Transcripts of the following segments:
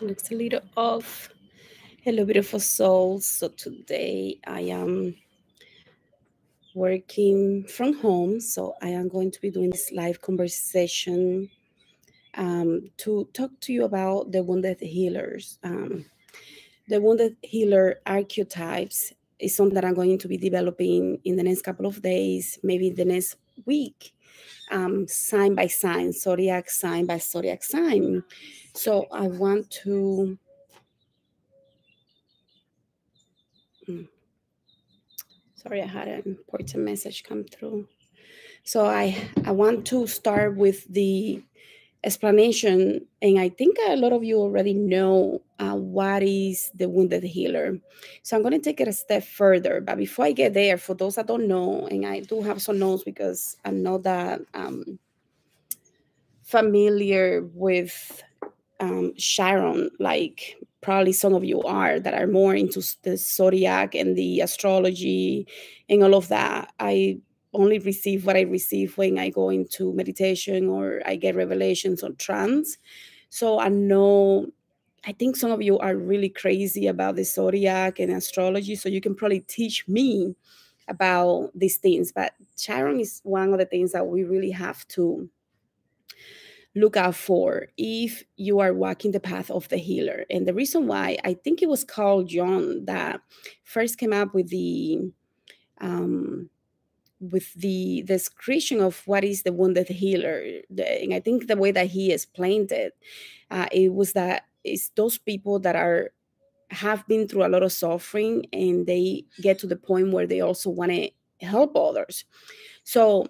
Looks a little off. Hello, beautiful souls. So today I am working from home, so I am going to be doing this live conversation to talk to you about the Wounded Healers. The Wounded Healer archetypes is something that I'm going to be developing in the next couple of days, maybe the next week, sign by sign, zodiac sign by zodiac sign. So I want to... Sorry, I had an important message come through. So I want to start with the explanation, and I think a lot of you already know what is the Wounded Healer. So I'm going to take it a step further, but before I get there, for those that don't know, and I do have some notes because I'm not that familiar with Chiron, like probably some of you are that are more into the zodiac and the astrology and all of that. I only receive what I receive when I go into meditation or I get revelations on trance. So I know, I think some of you are really crazy about the zodiac and astrology, so you can probably teach me about these things. But Chiron is one of the things that we really have to look out for if you are walking the path of the healer. And the reason why, I think it was Carl Jung that first came up with the description of what is the Wounded Healer. And I think the way that he explained it, it was that it's those people that have been through a lot of suffering, and they get to the point where they also want to help others. So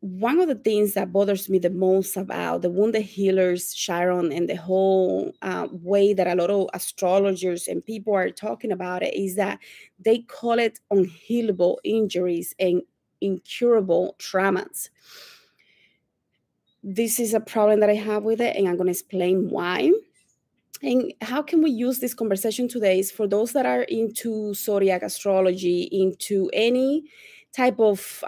one of the things that bothers me the most about the Wounded Healers, Chiron, and the whole way that a lot of astrologers and people are talking about it is that they call it unhealable injuries and incurable traumas. This is a problem that I have with it, and I'm going to explain why. And how can we use this conversation today is for those that are into zodiac astrology, into any type of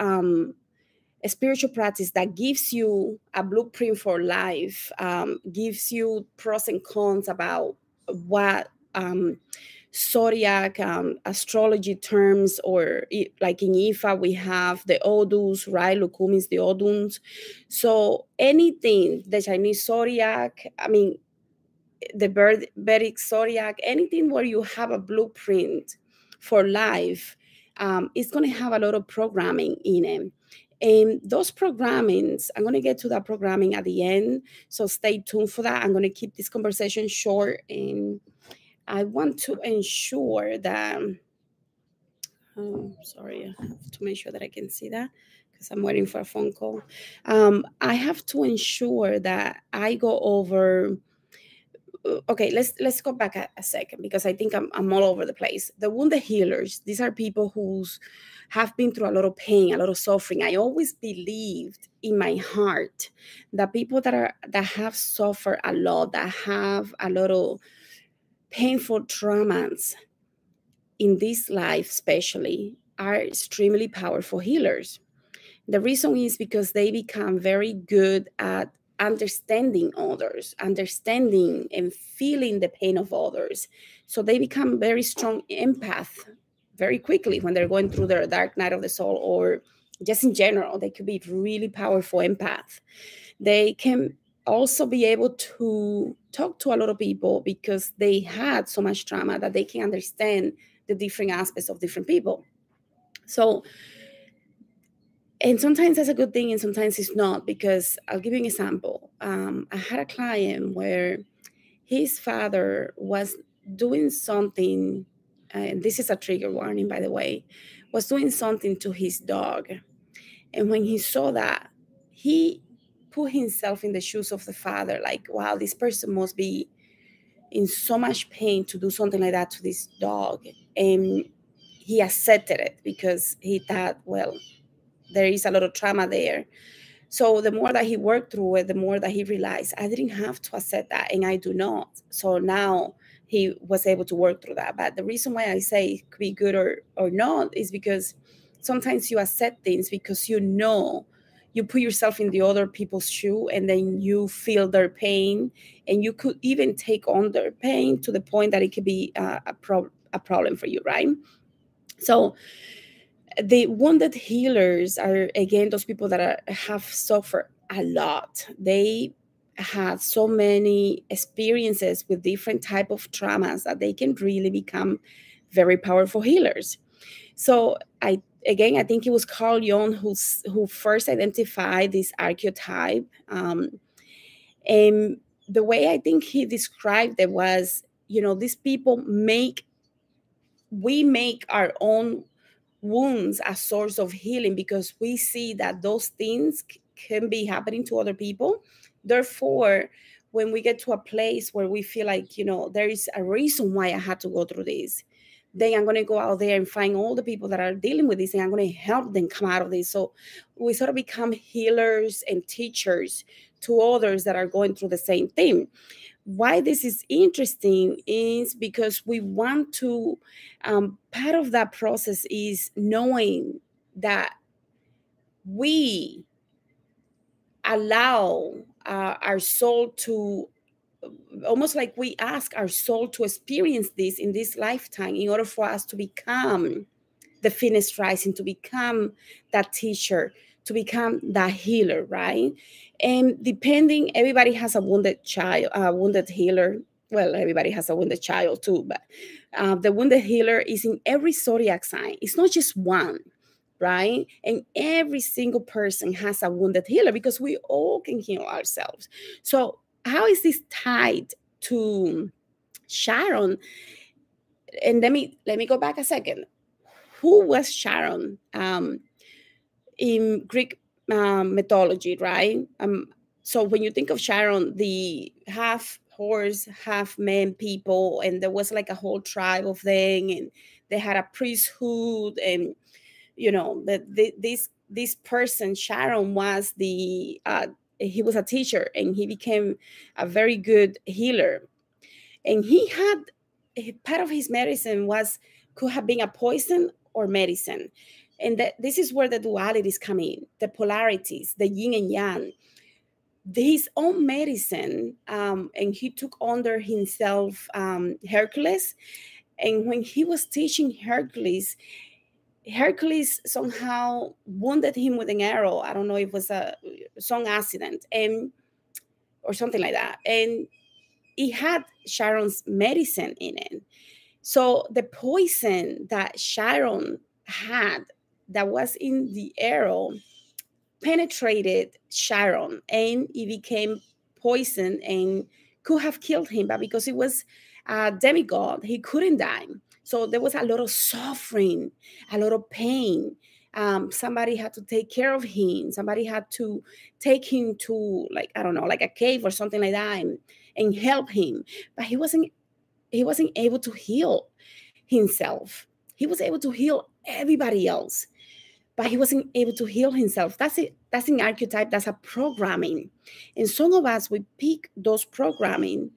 a spiritual practice that gives you a blueprint for life, gives you pros and cons about what zodiac astrology terms, or like in Ifa, we have the Odus, right? Lukum is the Oduns. So anything, the Chinese zodiac, I mean, the Vedic zodiac, anything where you have a blueprint for life, it's going to have a lot of programming in it. And those programmings, I'm going to get to that programming at the end, so stay tuned for that. I'm going to keep this conversation short, and I want to ensure that, sorry, I have to make sure that I can see that because I'm waiting for a phone call. I have to ensure that I go over, okay, let's go back a second because I think I'm all over the place. The Wounded Healers, these are people who have been through a lot of pain, a lot of suffering. I always believed in my heart that people that have suffered a lot, that have a lot of painful traumas in this life especially, are extremely powerful healers. The reason is because they become very good at understanding others, understanding and feeling the pain of others. So they become very strong empath very quickly when they're going through their dark night of the soul, or just in general, they could be really powerful empath. They can also be able to talk to a lot of people because they had so much trauma that they can understand the different aspects of different people. So, and sometimes that's a good thing and sometimes it's not, because I'll give you an example. I had a client where his father was doing something, and this is a trigger warning, by the way, was doing something to his dog. And when he saw that, he put himself in the shoes of the father, like, wow, this person must be in so much pain to do something like that to this dog. And he accepted it because he thought, well, there is a lot of trauma there. So the more that he worked through it, the more that he realized, I didn't have to accept that, and I do not. So now he was able to work through that. But the reason why I say it could be good or not is because sometimes you accept things because you know you put yourself in the other people's shoe, and then you feel their pain, and you could even take on their pain to the point that it could be a problem for you, right? So the wounded healers are, again, those people that have suffered a lot. They had so many experiences with different type of traumas that they can really become very powerful healers. So I think it was Carl Jung who first identified this archetype. And the way I think he described it was, you know, these people we make our own wounds a source of healing, because we see that those things can be happening to other people. Therefore, when we get to a place where we feel like, you know, there is a reason why I had to go through this, then I'm going to go out there and find all the people that are dealing with this, and I'm going to help them come out of this. So we sort of become healers and teachers to others that are going through the same thing. Why this is interesting is because we want to, part of that process is knowing that we allow our soul to, almost like we ask our soul to experience this in this lifetime in order for us to become the Phoenix Rising, to become that teacher, to become that healer, right? And depending, everybody has a wounded child, a wounded healer. Well, everybody has a wounded child too, but the wounded healer is in every zodiac sign. It's not just one, right? And every single person has a wounded healer, because we all can heal ourselves. So how is this tied to Chiron? And let me go back a second. Who was Chiron in Greek mythology, right? So when you think of Chiron, the half horse, half man people, and there was like a whole tribe of them, and they had a priesthood, and you know that this person Chiron was the he was a teacher, and he became a very good healer. And he had, part of his medicine could have been a poison or medicine. And this is where the dualities come in, the polarities, the yin and yang. His own medicine, and he took under himself Hercules. And when he was teaching Hercules somehow wounded him with an arrow. I don't know, it was some accident or something like that. And it had Chiron's medicine in it. So the poison that Chiron had that was in the arrow penetrated Chiron, and it became poison and could have killed him. But because it was a demigod, he couldn't die. So there was a lot of suffering, a lot of pain. Somebody had to take care of him. Somebody had to take him to, like, I don't know, like a cave or something like that, and help him. But he wasn't able to heal himself. He was able to heal everybody else, but he wasn't able to heal himself. That's it. That's an archetype. That's a programming. And some of us, we pick those programming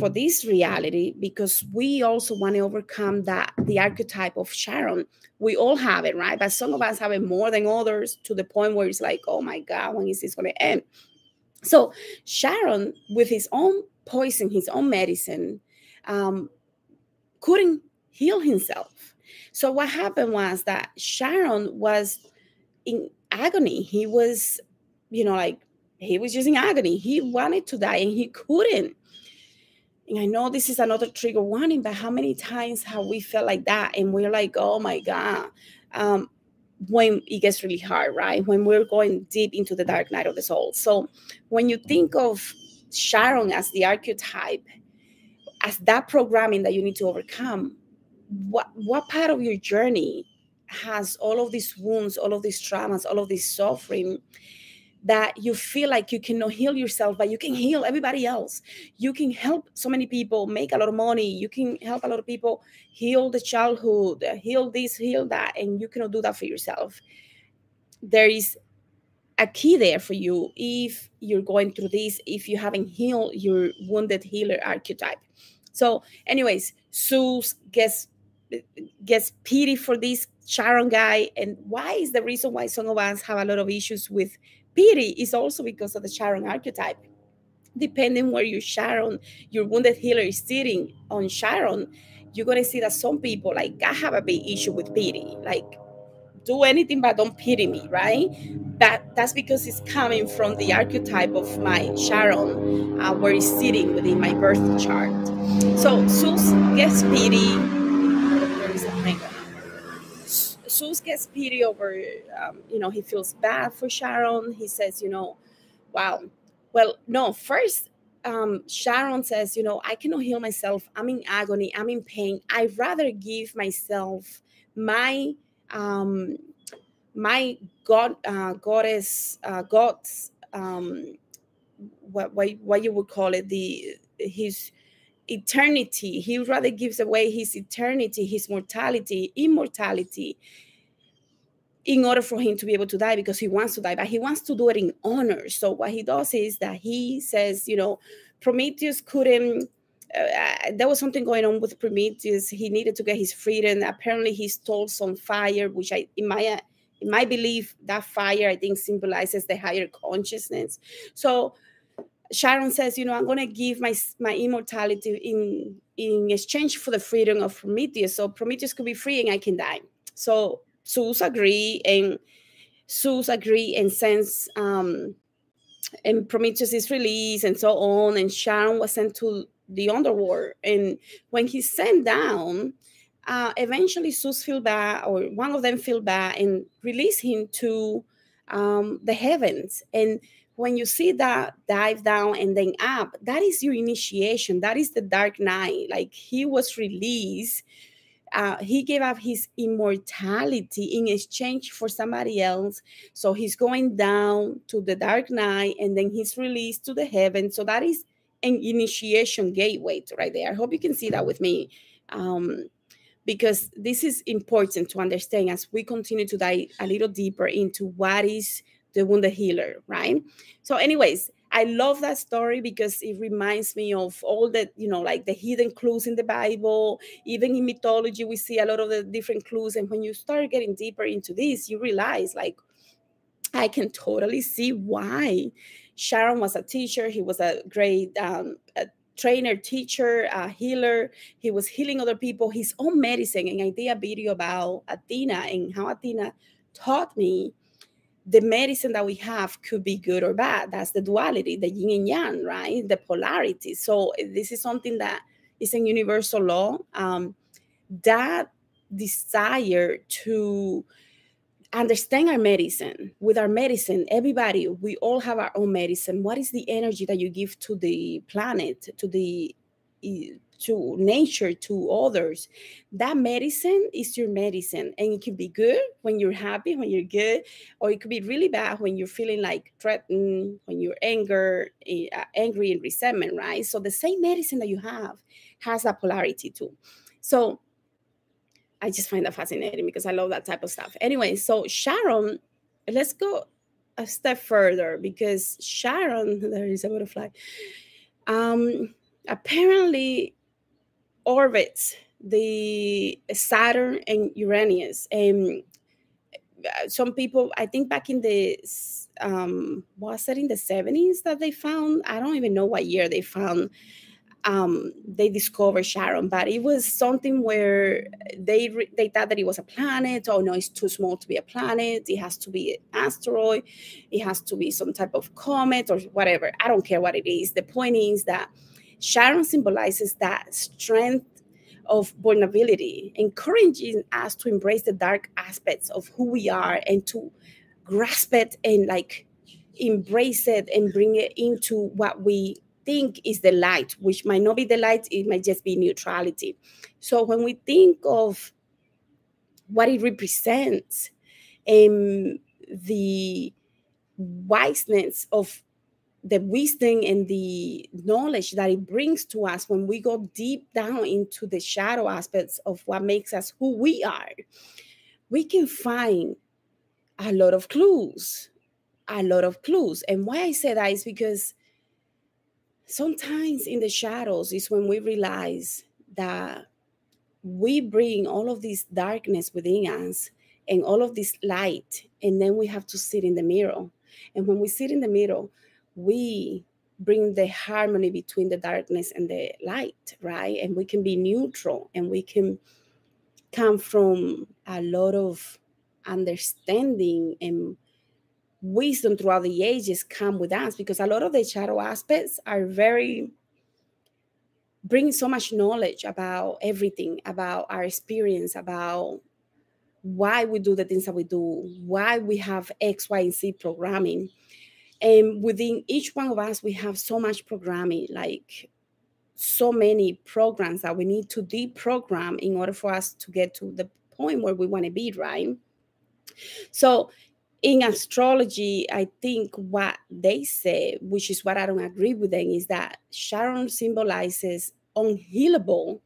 for this reality, because we also want to overcome the archetype of Chiron. We all have it, right? But some of us have it more than others, to the point where it's like, oh my God, when is this going to end? So Chiron, with his own poison, his own medicine, couldn't heal himself. So what happened was that Chiron was in agony. He was, you know, like, he was just in agony. He wanted to die, and he couldn't. And I know this is another trigger warning, but how many times have we felt like that? And we're like, oh my God, when it gets really hard, right? When we're going deep into the dark night of the soul. So when you think of Chiron as the archetype, as that programming that you need to overcome, what part of your journey has all of these wounds, all of these traumas, all of this suffering, that you feel like you cannot heal yourself, but you can heal everybody else? You can help so many people make a lot of money. You can help a lot of people heal the childhood, heal this, heal that, and you cannot do that for yourself. There is a key there for you if you're going through this, if you haven't healed your wounded healer archetype. So anyways, Zeus gets pity for this Chiron guy. And why is the reason why some of us have a lot of issues with Pity is also because of the Chiron archetype. Depending where your Chiron, your wounded healer is sitting on Chiron, you're going to see that some people, like, I have a big issue with pity. Like, do anything but don't pity me, right? That's because it's coming from the archetype of my Chiron, where it's sitting within my birth chart. So Zeus gets pity. Where is it? Hang on. Zeus gets pity over, he feels bad for Chiron. He says, wow. Well, no, first, Chiron says, I cannot heal myself. I'm in agony. I'm in pain. I'd rather give myself my God's, what you would call it, his eternity. He rather gives away his eternity, his mortality, immortality, in order for him to be able to die, because he wants to die, but he wants to do it in honor. So what he does is that he says, Prometheus couldn't, there was something going on with Prometheus. He needed to get his freedom. Apparently he stole some fire, which in my belief, that fire, I think, symbolizes the higher consciousness. So Chiron says, I'm going to give my immortality in exchange for the freedom of Prometheus. So Prometheus could be free and I can die. So Zeus agree and sends and Prometheus is released and so on, and Chiron was sent to the underworld. And when he's sent down, eventually Zeus feel bad, or one of them feel bad, and release him to the heavens. And when you see that dive down and then up, that is your initiation. That is the dark night. Like, he was released. He gave up his immortality in exchange for somebody else. So he's going down to the dark night, and then he's released to the heaven. So that is an initiation gateway right there. I hope you can see that with me, because this is important to understand as we continue to dive a little deeper into what is the wounded healer, right? So anyways, I love that story because it reminds me of all the, the hidden clues in the Bible. Even in mythology, we see a lot of the different clues. And when you start getting deeper into this, you realize, I can totally see why Chiron was a teacher. He was a great trainer, teacher, healer. He was healing other people, his own medicine. And I did a video about Athena and how Athena taught me the medicine that we have could be good or bad. That's the duality, the yin and yang, right? The polarity. So this is something that is a universal law. That desire to understand our medicine. With our medicine, everybody, we all have our own medicine. What is the energy that you give to the planet, to nature, to others? That medicine is your medicine, and it can be good when you're happy, when you're good, or it could be really bad when you're feeling threatened, when you're angry and resentment, right? So the same medicine that you have has that polarity too. So I just find that fascinating because I love that type of stuff. Anyway, so Chiron, let's go a step further, because Chiron, there is a butterfly, apparently orbits the Saturn and Uranus. And some people, I think back in the, was it in the 70s that they found? I don't even know what year they found. They discovered Chiron, but it was something where they thought that it was a planet. Oh no, it's too small to be a planet. It has to be an asteroid. It has to be some type of comet or whatever. I don't care what it is. The point is that Chiron symbolizes that strength of vulnerability, encouraging us to embrace the dark aspects of who we are and to grasp it and embrace it and bring it into what we think is the light, which might not be the light. It might just be neutrality. So when we think of what it represents and the wiseness of the wisdom and the knowledge that it brings to us when we go deep down into the shadow aspects of what makes us who we are, we can find a lot of clues. And why I say that is because sometimes in the shadows is when we realize that we bring all of this darkness within us and all of this light, and then we have to sit in the mirror And when we sit in the middle, we bring the harmony between the darkness and the light, right? And we can be neutral, and we can come from a lot of understanding and wisdom throughout the ages come with us, because a lot of the shadow aspects are very, bring so much knowledge about everything, about our experience, about why we do the things that we do, why we have X, Y, and Z programming. And within each one of us, we have so much programming, like so many programs that we need to deprogram in order for us to get to the point where we want to be, right? So in astrology, I think what they say, which is what I don't agree with them, is that Chiron symbolizes unhealable,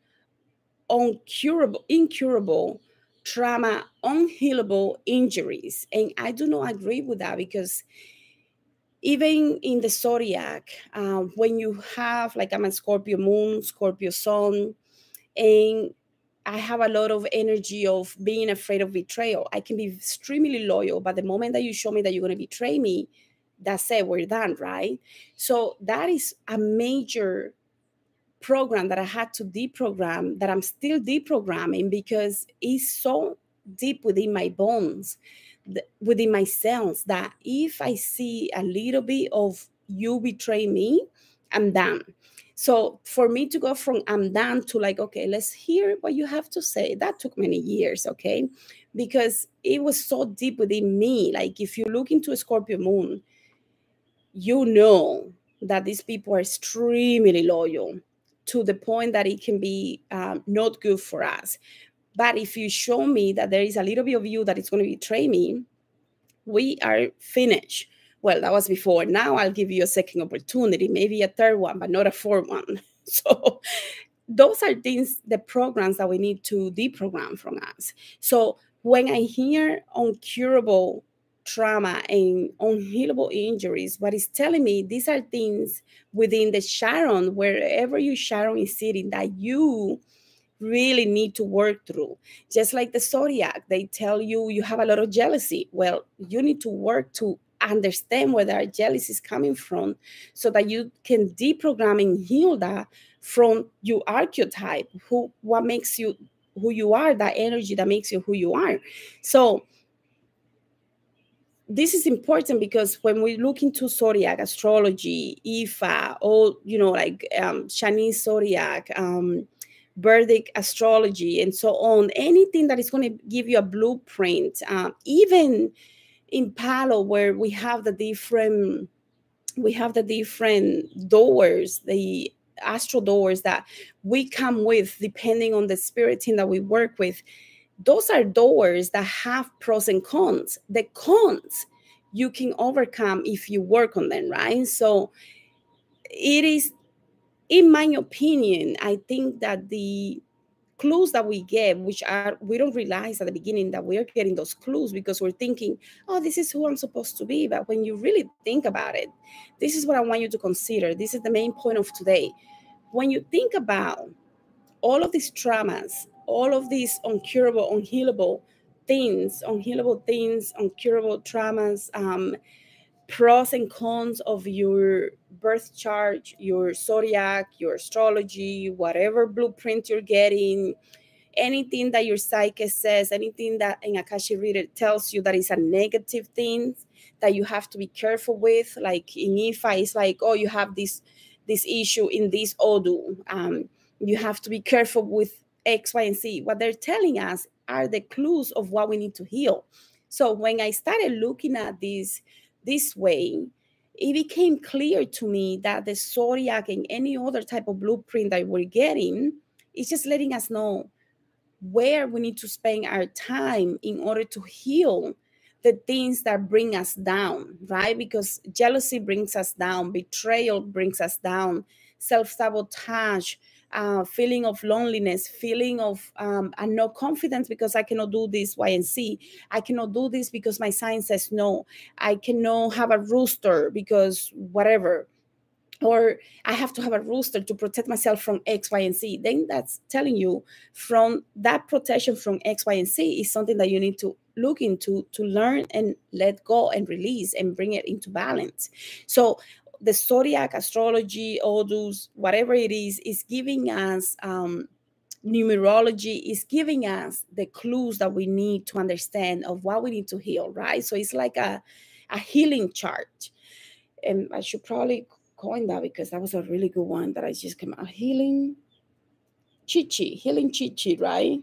incurable trauma, unhealable injuries. And I do not agree with that, because even in the zodiac, when you have, like, I'm a Scorpio moon, Scorpio sun, and I have a lot of energy of being afraid of betrayal. I can be extremely loyal, but the moment that you show me that you're going to betray me, that's it, we're done, right? So that is a major program that I had to deprogram, that I'm still deprogramming, because it's so deep within my bones, within my cells, that if I see a little bit of you betray me, I'm done. So for me to go from I'm done to like, okay, let's hear what you have to say, that took many years, okay? Because it was so deep within me. Like, if you look into a Scorpio moon, you know that these people are extremely loyal to the point that it can be not good for us. But if you show me that there is a little bit of you that is going to betray me, we are finished. Well, that was before. Now I'll give you a second opportunity, maybe a third one, but not a fourth one. So those are things, the programs that we need to deprogram from us. So when I hear incurable trauma and unhealable injuries, what is telling me, these are things within the Chiron, wherever your Chiron is sitting, that you really need to work through. Just like the zodiac, they tell you you have a lot of jealousy. Well, you need to work to understand where that jealousy is coming from, so that you can deprogram and heal that from your archetype, what makes you who you are, that energy that makes you who you are. So this is important, because when we look into zodiac astrology, Ifa, all, you know, like Chinese zodiac, Vedic astrology, and so on, anything that is going to give you a blueprint, even in Palo, where we have the different, doors, the astral doors that we come with, depending on the spirit team that we work with, those are doors that have pros and cons. The cons you can overcome if you work on them, right? So it is, in my opinion, I think that the clues that we get, which are, we don't realize at the beginning that we're getting those clues, because we're thinking, oh, this is who I'm supposed to be. But when you really think about it, this is what I want you to consider. This is the main point of today. When you think about all of these traumas, all of these incurable, unhealable things, incurable traumas, pros and cons of your birth chart, your zodiac, your astrology, whatever blueprint you're getting, anything that your psyche says, anything that an Akashic reader tells you that is a negative thing that you have to be careful with. Like in Ifa, it's like, oh, you have this issue in this Odus. You have to be careful with X, Y, and Z. What they're telling us are the clues of what we need to heal. So when I started looking at this way, it became clear to me that the zodiac and any other type of blueprint that we're getting is just letting us know where we need to spend our time in order to heal the things that bring us down, right? Because jealousy brings us down, betrayal brings us down, self-sabotage, feeling of loneliness, feeling of and no confidence, because I cannot do this, Y, and Z. I cannot do this because my sign says no. I cannot have a rooster because whatever. or I have to have a rooster to protect myself from X, Y, and Z, then that's telling you from that protection from X, Y, and Z is something that you need to look into, to learn and let go and release and bring it into balance. So the zodiac, astrology, Odus, whatever it is giving us, numerology is giving us the clues that we need to understand of what we need to heal, right? So it's like a healing chart. And I should probably coin that because that was a really good one that I just came out. Healing Chi Chi, right?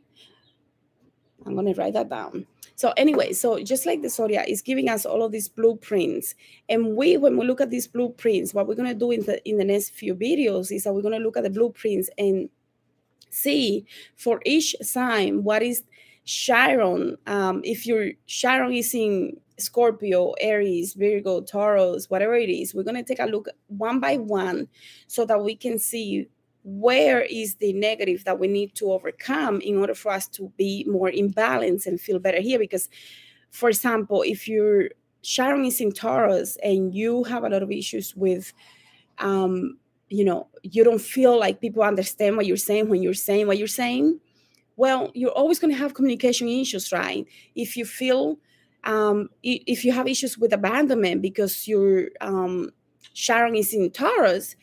I'm going to write that down. So anyway, so just like the zodiac is giving us all of these blueprints, and when we look at these blueprints, what we're going to do in the next few videos is that we're going to look at the blueprints and see for each sign what is Chiron. If your Chiron is in Scorpio, Aries, Virgo, Taurus, whatever it is, we're going to take a look one by one so that we can see where is the negative that we need to overcome in order for us to be more in balance and feel better here. Because, for example, if your Chiron is in Taurus and you have a lot of issues with, you don't feel like people understand what you're saying when you're saying what you're saying, well, you're always going to have communication issues, right? If you feel, if you have issues with abandonment because your Chiron is in Taurus,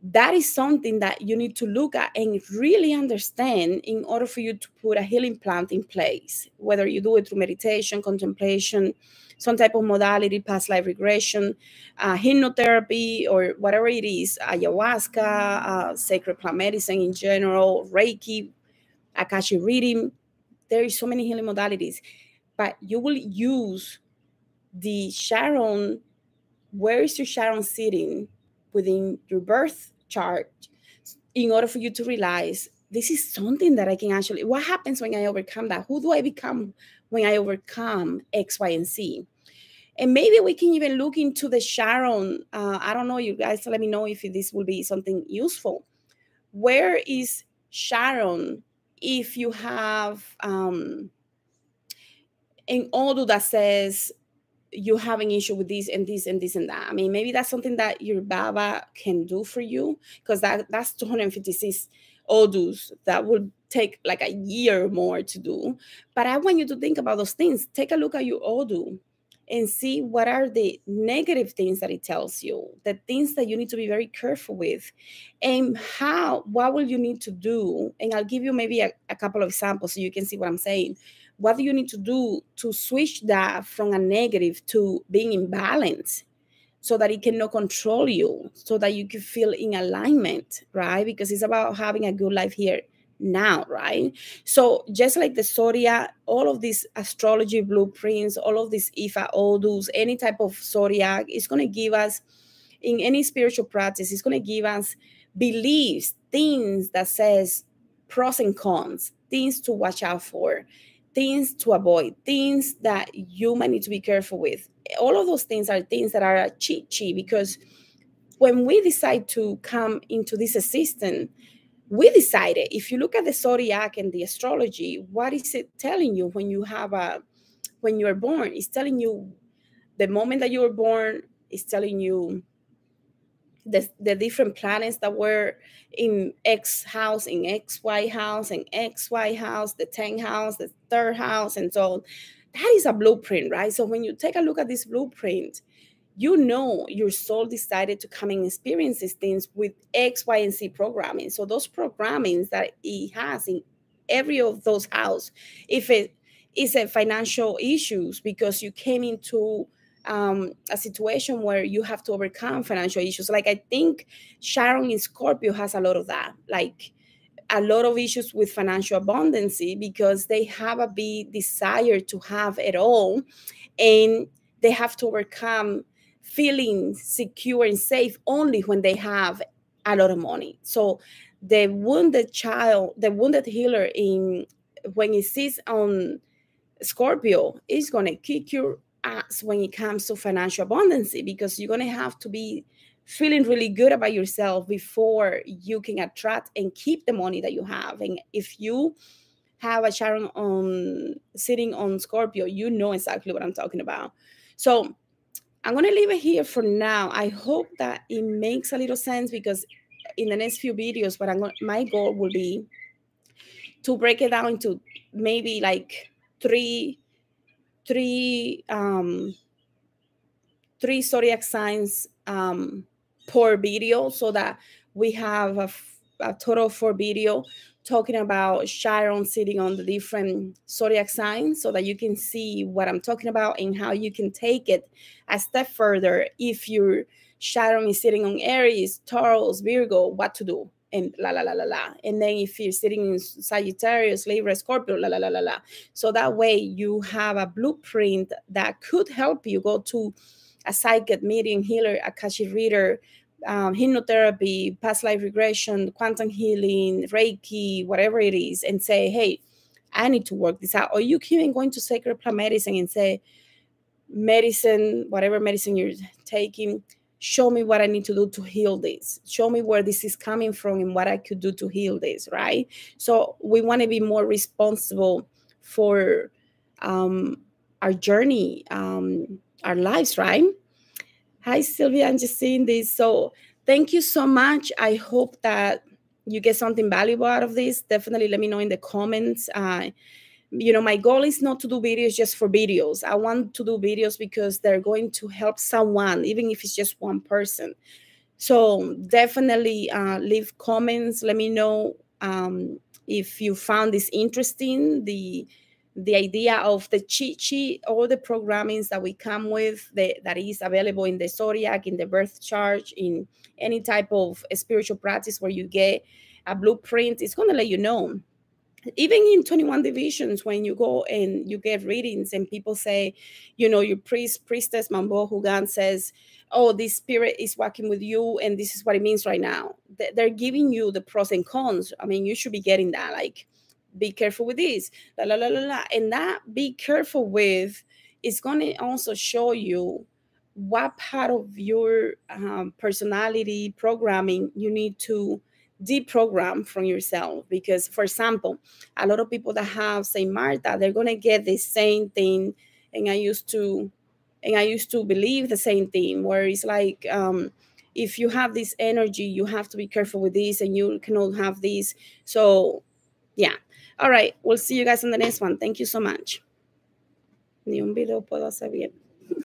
that is something that you need to look at and really understand in order for you to put a healing plan in place, whether you do it through meditation, contemplation, some type of modality, past life regression, hypnotherapy, or whatever it is, ayahuasca, sacred plant medicine in general, Reiki, Akashic reading. There is so many healing modalities, but you will use the Chiron. Where is your Chiron sitting within your birth chart in order for you to realize this is something that I can actually, what happens when I overcome that? Who do I become when I overcome X, Y, and Z? And maybe we can even look into the Chiron. I don't know, you guys, let me know if this will be something useful. Where is Chiron if you have an Odu that says, you have an issue with this and this and this and that? I mean, maybe that's something that your Baba can do for you, because that's 256 Odus. That would take like a year or more to do. But I want you to think about those things. Take a look at your Odu and see what are the negative things that it tells you, the things that you need to be very careful with, and what will you need to do? And I'll give you maybe a couple of examples so you can see what I'm saying. What do you need to do to switch that from a negative to being in balance so that it cannot control you, so that you can feel in alignment, right? Because it's about having a good life here now, right? So just like the zodiac, all of these astrology blueprints, all of these Ifa, Odus, any type of zodiac, it's going to give us, in any spiritual practice, it's going to give us beliefs, things that says pros and cons, things to watch out for, things to avoid, things that you might need to be careful with. All of those things are things that are a chi-chi, because when we decide to come into this existence, we decided. If you look at the zodiac and the astrology, what is it telling you when you have when you are born? It's telling you the moment that you were born. It's telling you the different planets that were in X house, in XY house, in XY house, the 10th house, the 3rd house, and so on. That is a blueprint, right? So when you take a look at this blueprint, you know your soul decided to come and experience these things with X, Y, and Z programming. So those programmings that it has in every of those houses, if it is a financial issues because you came into a situation where you have to overcome financial issues. Like I think Chiron in Scorpio has a lot of that, like a lot of issues with financial abundance because they have a big desire to have it all, and they have to overcome feeling secure and safe only when they have a lot of money. So the wounded child, the wounded healer when he sits on Scorpio is going to kick your ass when it comes to financial abundance, because you're going to have to be feeling really good about yourself before you can attract and keep the money that you have. And if you have a Chiron sitting on Scorpio, you know exactly what I'm talking about. So I'm going to leave it here for now. I hope that it makes a little sense, because in the next few videos, what my goal will be to break it down into maybe like three zodiac signs per video, so that we have a total of 4 video talking about Chiron sitting on the different zodiac signs, so that you can see what I'm talking about and how you can take it a step further. If your Chiron is sitting on Aries, Taurus, Virgo, what to do, and la la la la la. And then if you're sitting in Sagittarius, Libra, Scorpio, la la la la la. So that way you have a blueprint that could help you go to a psychic, medium, healer, Akashic reader, hypnotherapy, past life regression, quantum healing, Reiki, whatever it is, and say, hey, I need to work this out. Or you can even go into sacred plant medicine and say, medicine, whatever medicine you're taking, show me what I need to do to heal this. Show me where this is coming from and what I could do to heal this, right? So we want to be more responsible for our journey, our lives, right? Hi, Sylvia, I'm just seeing this. So thank you so much. I hope that you get something valuable out of this. Definitely let me know in the comments. You know, my goal is not to do videos just for videos. I want to do videos because they're going to help someone, even if it's just one person. So definitely leave comments. Let me know if you found this interesting, the idea of the cheat sheet, all the programmings that we come with, that is available in the zodiac, in the birth chart, in any type of spiritual practice where you get a blueprint. It's going to let you know. Even in 21 divisions, when you go and you get readings and people say, you know, your priest, priestess, Mambo, Hogan says, oh, this spirit is working with you and this is what it means right now. They're giving you the pros and cons. I mean, you should be getting that, like, be careful with this, la, la, la, la, la. And that be careful with is going to also show you what part of your personality programming you need to deprogram from yourself. Because, for example, a lot of people that have Saint Marta, they're going to get the same thing. And I used to believe the same thing, where it's like, if you have this energy, you have to be careful with this and you cannot have this. So, yeah. All right, we'll see you guys in the next one. Thank you so much. Ni un video puedo hacer bien.